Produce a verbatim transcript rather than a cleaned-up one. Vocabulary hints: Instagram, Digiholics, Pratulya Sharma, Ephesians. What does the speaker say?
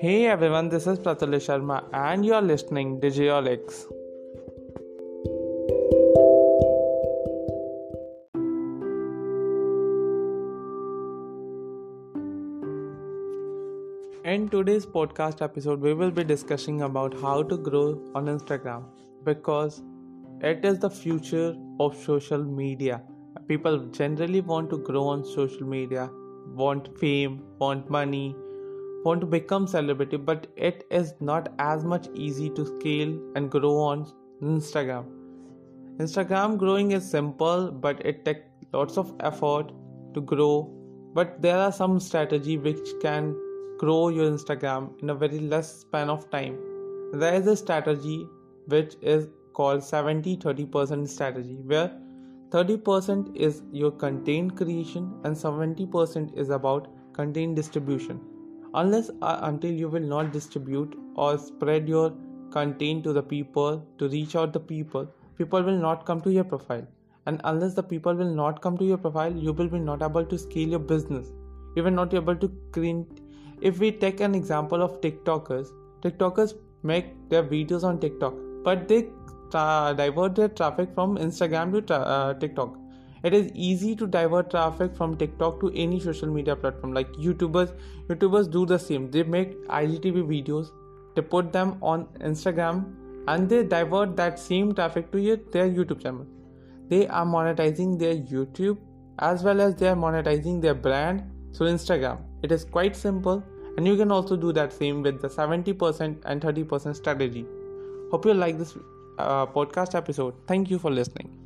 Hey everyone, this is Pratulya Sharma and you're listening to Digiholics. In today's podcast episode, we will be discussing about how to grow on Instagram because it is the future of social media. People generally want to grow on social media, want fame, want money, want to become celebrity, but it is not as much easy to scale and grow on Instagram. Instagram growing is simple, but it takes lots of effort to grow, but there are some strategy which can grow your Instagram in a very less span of time. There is a strategy which is called seventy thirty percent strategy, where thirty percent is your content creation and seventy percent is about content distribution. Unless uh, until you will not distribute or spread your content to the people, to reach out the people, people will not come to your profile. And unless the people will not come to your profile, you will be not able to scale your business. You will not be able to create. If we take an example of TikTokers, TikTokers make their videos on TikTok, but they tra- divert their traffic from Instagram to tra- uh, TikTok. It is easy to divert traffic from TikTok to any social media platform. Like YouTubers, YouTubers do the same. They make I G T V videos, they put them on Instagram and they divert that same traffic to your, their YouTube channel. They are monetizing their YouTube as well as they are monetizing their brand through Instagram. It is quite simple and you can also do that same with the seventy percent and thirty percent strategy. Hope you like this uh, podcast episode. Thank you for listening.